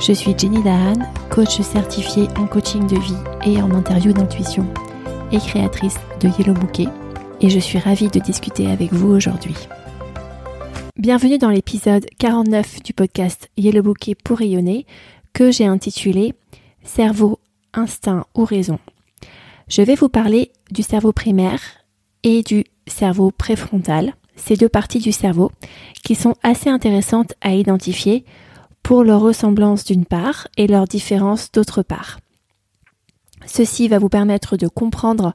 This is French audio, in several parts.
Je suis Jenny Dahan, coach certifiée en coaching de vie et en interview d'intuition et créatrice de Yellow Bouquet, et je suis ravie de discuter avec vous aujourd'hui. Bienvenue dans l'épisode 49 du podcast Yellow Bouquet pour rayonner, que j'ai intitulé « Cerveau, instinct ou raison ». Je vais vous parler du cerveau primaire et du cerveau préfrontal, ces deux parties du cerveau qui sont assez intéressantes à identifier pour leur ressemblance d'une part et leur différence d'autre part. Ceci va vous permettre de comprendre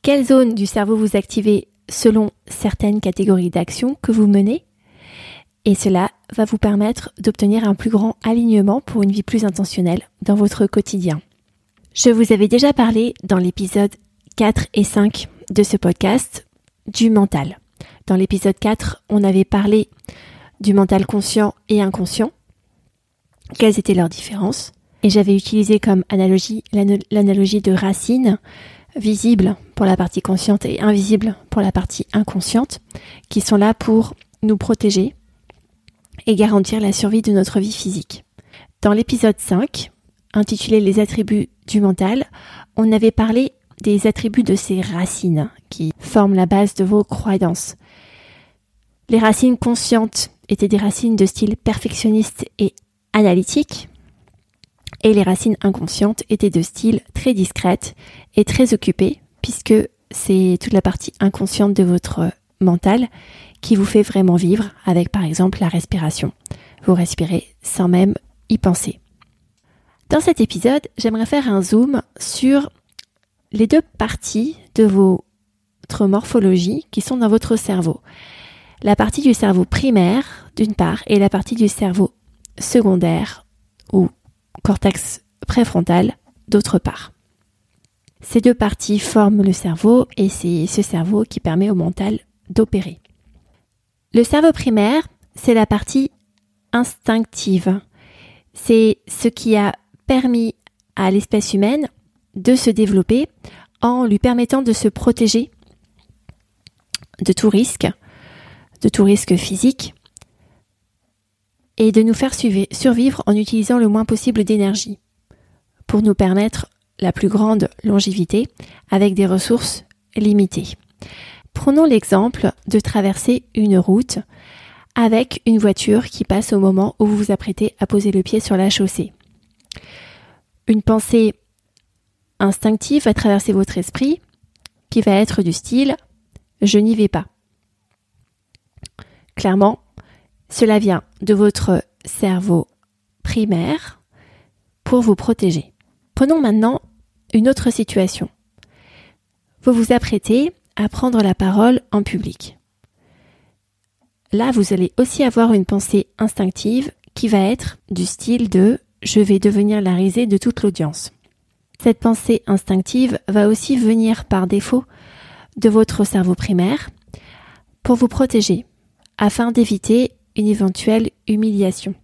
quelle zone du cerveau vous activez selon certaines catégories d'actions que vous menez, et cela va vous permettre d'obtenir un plus grand alignement pour une vie plus intentionnelle dans votre quotidien. Je vous avais déjà parlé dans l'épisode 4 et 5 de ce podcast du mental. Dans l'épisode 4, on avait parlé du mental conscient et inconscient, quelles étaient leurs différences, et j'avais utilisé comme analogie l'analogie de racines, visibles pour la partie consciente et invisibles pour la partie inconsciente, qui sont là pour nous protéger et garantir la survie de notre vie physique. Dans l'épisode 5, intitulé « Les attributs du mental », on avait parlé des attributs de ces racines qui forment la base de vos croyances. Les racines conscientes étaient des racines de style perfectionniste et analytique, et les racines inconscientes étaient de style très discrète et très occupée, puisque c'est toute la partie inconsciente de votre mental qui vous fait vraiment vivre avec, par exemple, la respiration. Vous respirez sans même y penser. Dans cet épisode, j'aimerais faire un zoom sur les deux parties de votre morphologie qui sont dans votre cerveau. La partie du cerveau primaire, d'une part, et la partie du cerveau secondaire ou cortex préfrontal, d'autre part. Ces deux parties forment le cerveau, et c'est ce cerveau qui permet au mental d'opérer. Le cerveau primaire, c'est la partie instinctive. C'est ce qui a permis à l'espèce humaine de se développer en lui permettant de se protéger de tout risque physique, et de nous faire survivre en utilisant le moins possible d'énergie pour nous permettre la plus grande longévité avec des ressources limitées. Prenons l'exemple de traverser une route avec une voiture qui passe au moment où vous vous apprêtez à poser le pied sur la chaussée. Une pensée instinctive va traverser votre esprit qui va être du style « je n'y vais pas ». Clairement, cela vient de votre cerveau primaire pour vous protéger. Prenons maintenant une autre situation. Vous vous apprêtez à prendre la parole en public. Là, vous allez aussi avoir une pensée instinctive qui va être du style de « je vais devenir la risée de toute l'audience ». Cette pensée instinctive va aussi venir par défaut de votre cerveau primaire pour vous protéger afin d'éviter une éventuelle humiliation.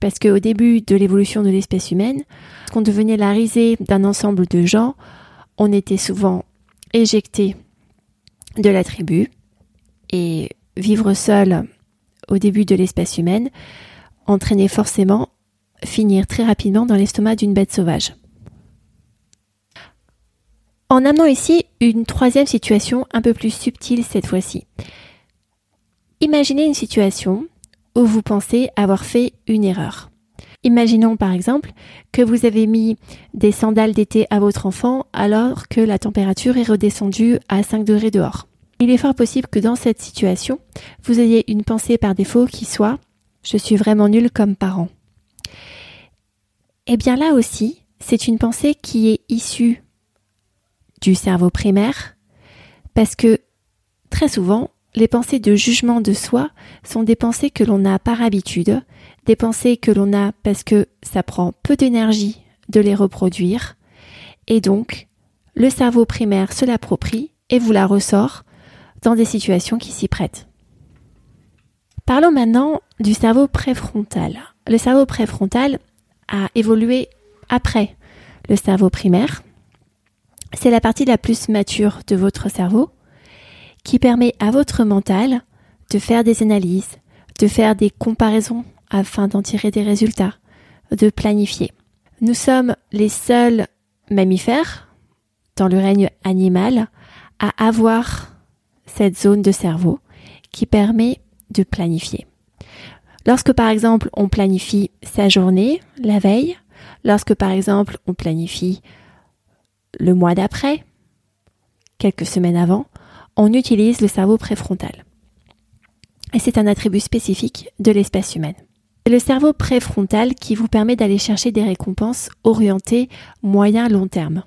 Parce qu'au début de l'évolution de l'espèce humaine, quand on devenait la risée d'un ensemble de gens, on était souvent éjecté de la tribu, et vivre seul au début de l'espèce humaine entraînait forcément finir très rapidement dans l'estomac d'une bête sauvage. En amenant ici une troisième situation un peu plus subtile cette fois-ci. Imaginez une situation où vous pensez avoir fait une erreur. Imaginons par exemple que vous avez mis des sandales d'été à votre enfant alors que la température est redescendue à 5 degrés dehors. Il est fort possible que dans cette situation, vous ayez une pensée par défaut qui soit « je suis vraiment nulle comme parent ». Eh bien là aussi, c'est une pensée qui est issue du cerveau primaire, parce que très souvent, les pensées de jugement de soi sont des pensées que l'on a par habitude, des pensées que l'on a parce que ça prend peu d'énergie de les reproduire. Et donc, le cerveau primaire se l'approprie et vous la ressort dans des situations qui s'y prêtent. Parlons maintenant du cerveau préfrontal. Le cerveau préfrontal a évolué après le cerveau primaire. C'est la partie la plus mature de votre cerveau qui permet à votre mental de faire des analyses, de faire des comparaisons afin d'en tirer des résultats, de planifier. Nous sommes les seuls mammifères dans le règne animal à avoir cette zone de cerveau qui permet de planifier. Lorsque par exemple on planifie sa journée la veille, lorsque par exemple on planifie le mois d'après, quelques semaines avant, on utilise le cerveau préfrontal. Et c'est un attribut spécifique de l'espèce humaine. C'est le cerveau préfrontal qui vous permet d'aller chercher des récompenses orientées moyen-long terme.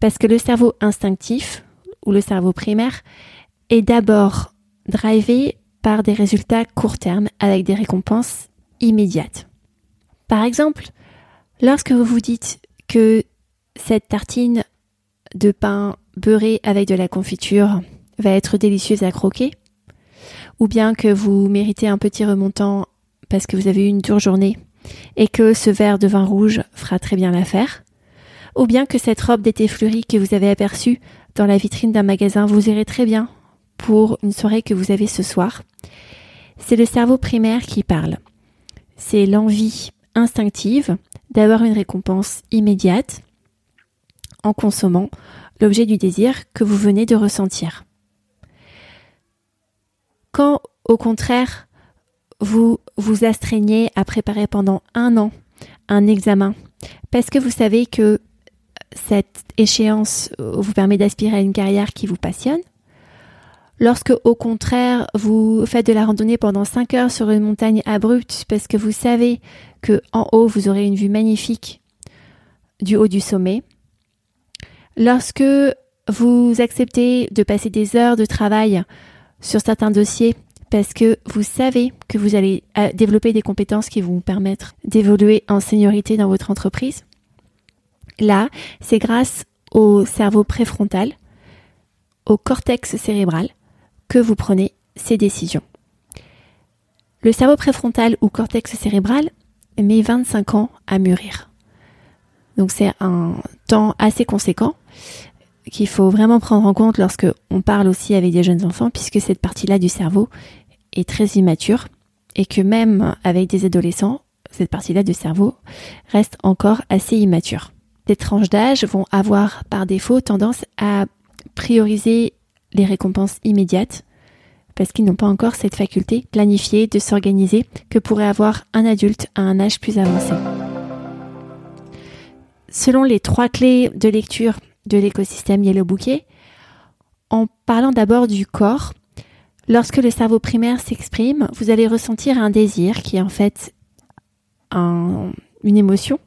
Parce que le cerveau instinctif, ou le cerveau primaire, est d'abord drivé par des résultats court terme avec des récompenses immédiates. Par exemple, lorsque vous vous dites que cette tartine de pain beurré avec de la confiture va être délicieuse à croquer, ou bien que vous méritez un petit remontant parce que vous avez eu une dure journée et que ce verre de vin rouge fera très bien l'affaire, ou bien que cette robe d'été fleurie que vous avez aperçue dans la vitrine d'un magasin vous irait très bien pour une soirée que vous avez ce soir. C'est le cerveau primaire qui parle. C'est l'envie instinctive d'avoir une récompense immédiate en consommant l'objet du désir que vous venez de ressentir. Quand, au contraire, vous vous astreignez à préparer pendant un an un examen, parce que vous savez que cette échéance vous permet d'aspirer à une carrière qui vous passionne, lorsque, au contraire, vous faites de la randonnée pendant 5 heures sur une montagne abrupte, parce que vous savez que en haut, vous aurez une vue magnifique du haut du sommet, lorsque vous acceptez de passer des heures de travail sur certains dossiers parce que vous savez que vous allez développer des compétences qui vont vous permettre d'évoluer en seniorité dans votre entreprise. Là, c'est grâce au cerveau préfrontal, au cortex cérébral, que vous prenez ces décisions. Le cerveau préfrontal ou cortex cérébral met 25 ans à mûrir. Donc c'est un temps assez conséquent qu'il faut vraiment prendre en compte lorsque on parle aussi avec des jeunes enfants, puisque cette partie-là du cerveau est très immature et que même avec des adolescents, cette partie-là du cerveau reste encore assez immature. Des tranches d'âge vont avoir par défaut tendance à prioriser les récompenses immédiates parce qu'ils n'ont pas encore cette faculté planifiée de s'organiser que pourrait avoir un adulte à un âge plus avancé. Selon les 3 clés de lecture de l'écosystème Yellow Bouquet, en parlant d'abord du corps, lorsque le cerveau primaire s'exprime, vous allez ressentir un désir qui est en fait une émotion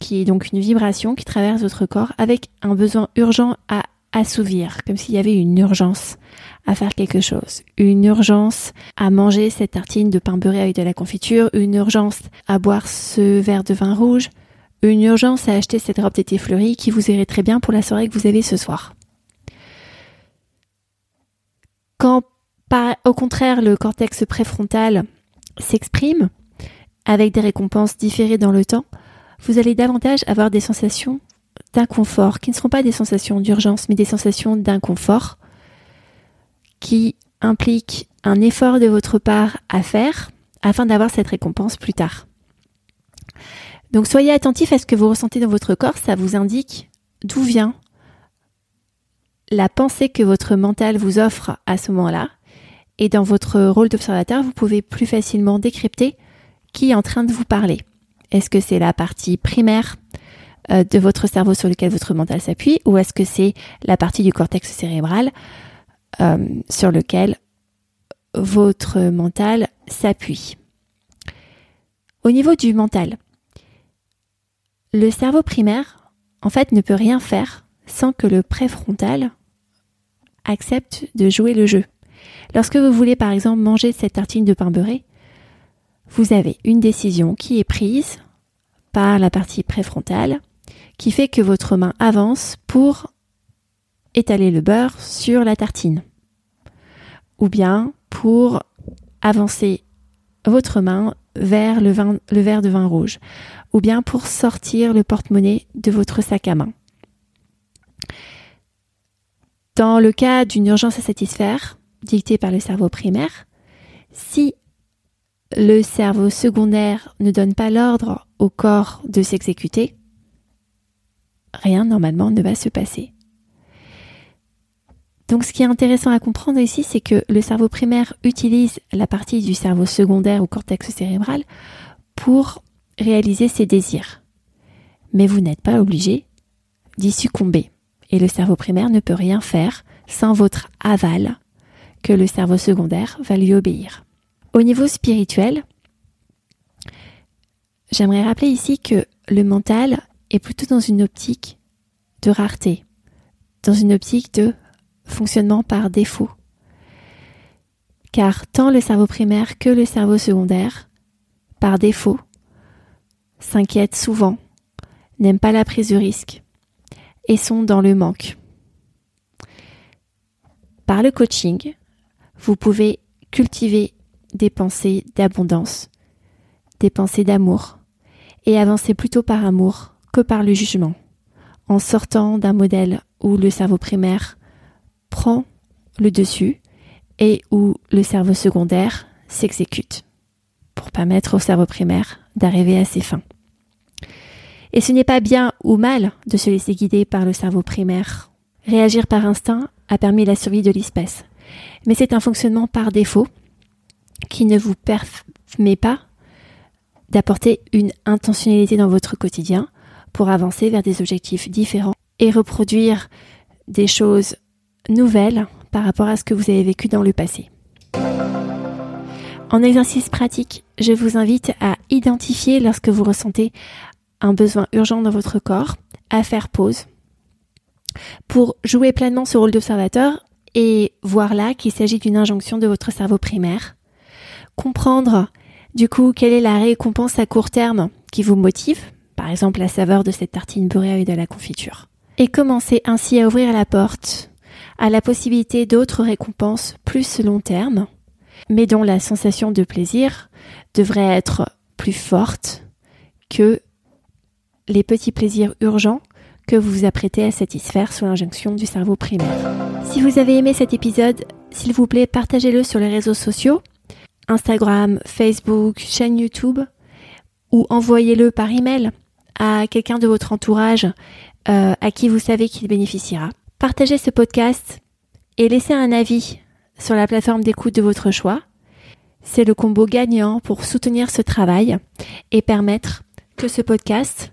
qui est donc une vibration qui traverse votre corps avec un besoin urgent à assouvir, comme s'il y avait une urgence à faire quelque chose, une urgence à manger cette tartine de pain beurré avec de la confiture, une urgence à boire ce verre de vin rouge, une urgence à acheter cette robe d'été fleurie qui vous irait très bien pour la soirée que vous avez ce soir. Quand, au contraire, le cortex préfrontal s'exprime avec des récompenses différées dans le temps, vous allez davantage avoir des sensations d'inconfort, qui ne seront pas des sensations d'urgence, mais des sensations d'inconfort qui impliquent un effort de votre part à faire afin d'avoir cette récompense plus tard. Donc soyez attentif à ce que vous ressentez dans votre corps, ça vous indique d'où vient la pensée que votre mental vous offre à ce moment-là. Et dans votre rôle d'observateur, vous pouvez plus facilement décrypter qui est en train de vous parler. Est-ce que c'est la partie primaire de votre cerveau sur lequel votre mental s'appuie, ou est-ce que c'est la partie du cortex cérébral sur lequel votre mental s'appuie? Au niveau du mental, le cerveau primaire, en fait, ne peut rien faire sans que le préfrontal accepte de jouer le jeu. Lorsque vous voulez, par exemple, manger cette tartine de pain beurré, vous avez une décision qui est prise par la partie préfrontale qui fait que votre main avance pour étaler le beurre sur la tartine ou bien pour avancer votre main vers le verre de vin rouge ou bien pour sortir le porte-monnaie de votre sac à main. Dans le cas d'une urgence à satisfaire dictée par le cerveau primaire, si le cerveau secondaire ne donne pas l'ordre au corps de s'exécuter, rien normalement ne va se passer. Donc ce qui est intéressant à comprendre ici, c'est que le cerveau primaire utilise la partie du cerveau secondaire ou cortex cérébral pour réaliser ses désirs. Mais vous n'êtes pas obligé d'y succomber. Et le cerveau primaire ne peut rien faire sans votre aval que le cerveau secondaire va lui obéir. Au niveau spirituel, j'aimerais rappeler ici que le mental est plutôt dans une optique de rareté, dans une optique de fonctionnement par défaut. Car tant le cerveau primaire que le cerveau secondaire, par défaut, s'inquiètent souvent, n'aiment pas la prise de risque et sont dans le manque. Par le coaching, vous pouvez cultiver des pensées d'abondance, des pensées d'amour et avancer plutôt par amour que par le jugement, en sortant d'un modèle où le cerveau primaire prend le dessus et où le cerveau secondaire s'exécute pour permettre au cerveau primaire d'arriver à ses fins. Et ce n'est pas bien ou mal de se laisser guider par le cerveau primaire. Réagir par instinct a permis la survie de l'espèce, mais c'est un fonctionnement par défaut qui ne vous permet pas d'apporter une intentionnalité dans votre quotidien pour avancer vers des objectifs différents et reproduire des choses nouvelles par rapport à ce que vous avez vécu dans le passé. En exercice pratique, je vous invite à identifier lorsque vous ressentez un besoin urgent dans votre corps, à faire pause pour jouer pleinement ce rôle d'observateur et voir là qu'il s'agit d'une injonction de votre cerveau primaire. Comprendre du coup quelle est la récompense à court terme qui vous motive, par exemple la saveur de cette tartine beurrée avec de la confiture. Et commencer ainsi à ouvrir la porte à la possibilité d'autres récompenses plus long terme, mais dont la sensation de plaisir devrait être plus forte que les petits plaisirs urgents que vous vous apprêtez à satisfaire sous l'injonction du cerveau primaire. Si vous avez aimé cet épisode, s'il vous plaît, partagez-le sur les réseaux sociaux, Instagram, Facebook, chaîne YouTube, ou envoyez-le par email à quelqu'un de votre entourage à qui vous savez qu'il bénéficiera. Partagez ce podcast et laissez un avis sur la plateforme d'écoute de votre choix. C'est le combo gagnant pour soutenir ce travail et permettre que ce podcast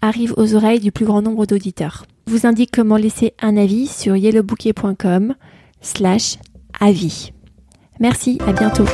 arrive aux oreilles du plus grand nombre d'auditeurs. Je vous indique comment laisser un avis sur yellowbouquet.com/avis. Merci, à bientôt.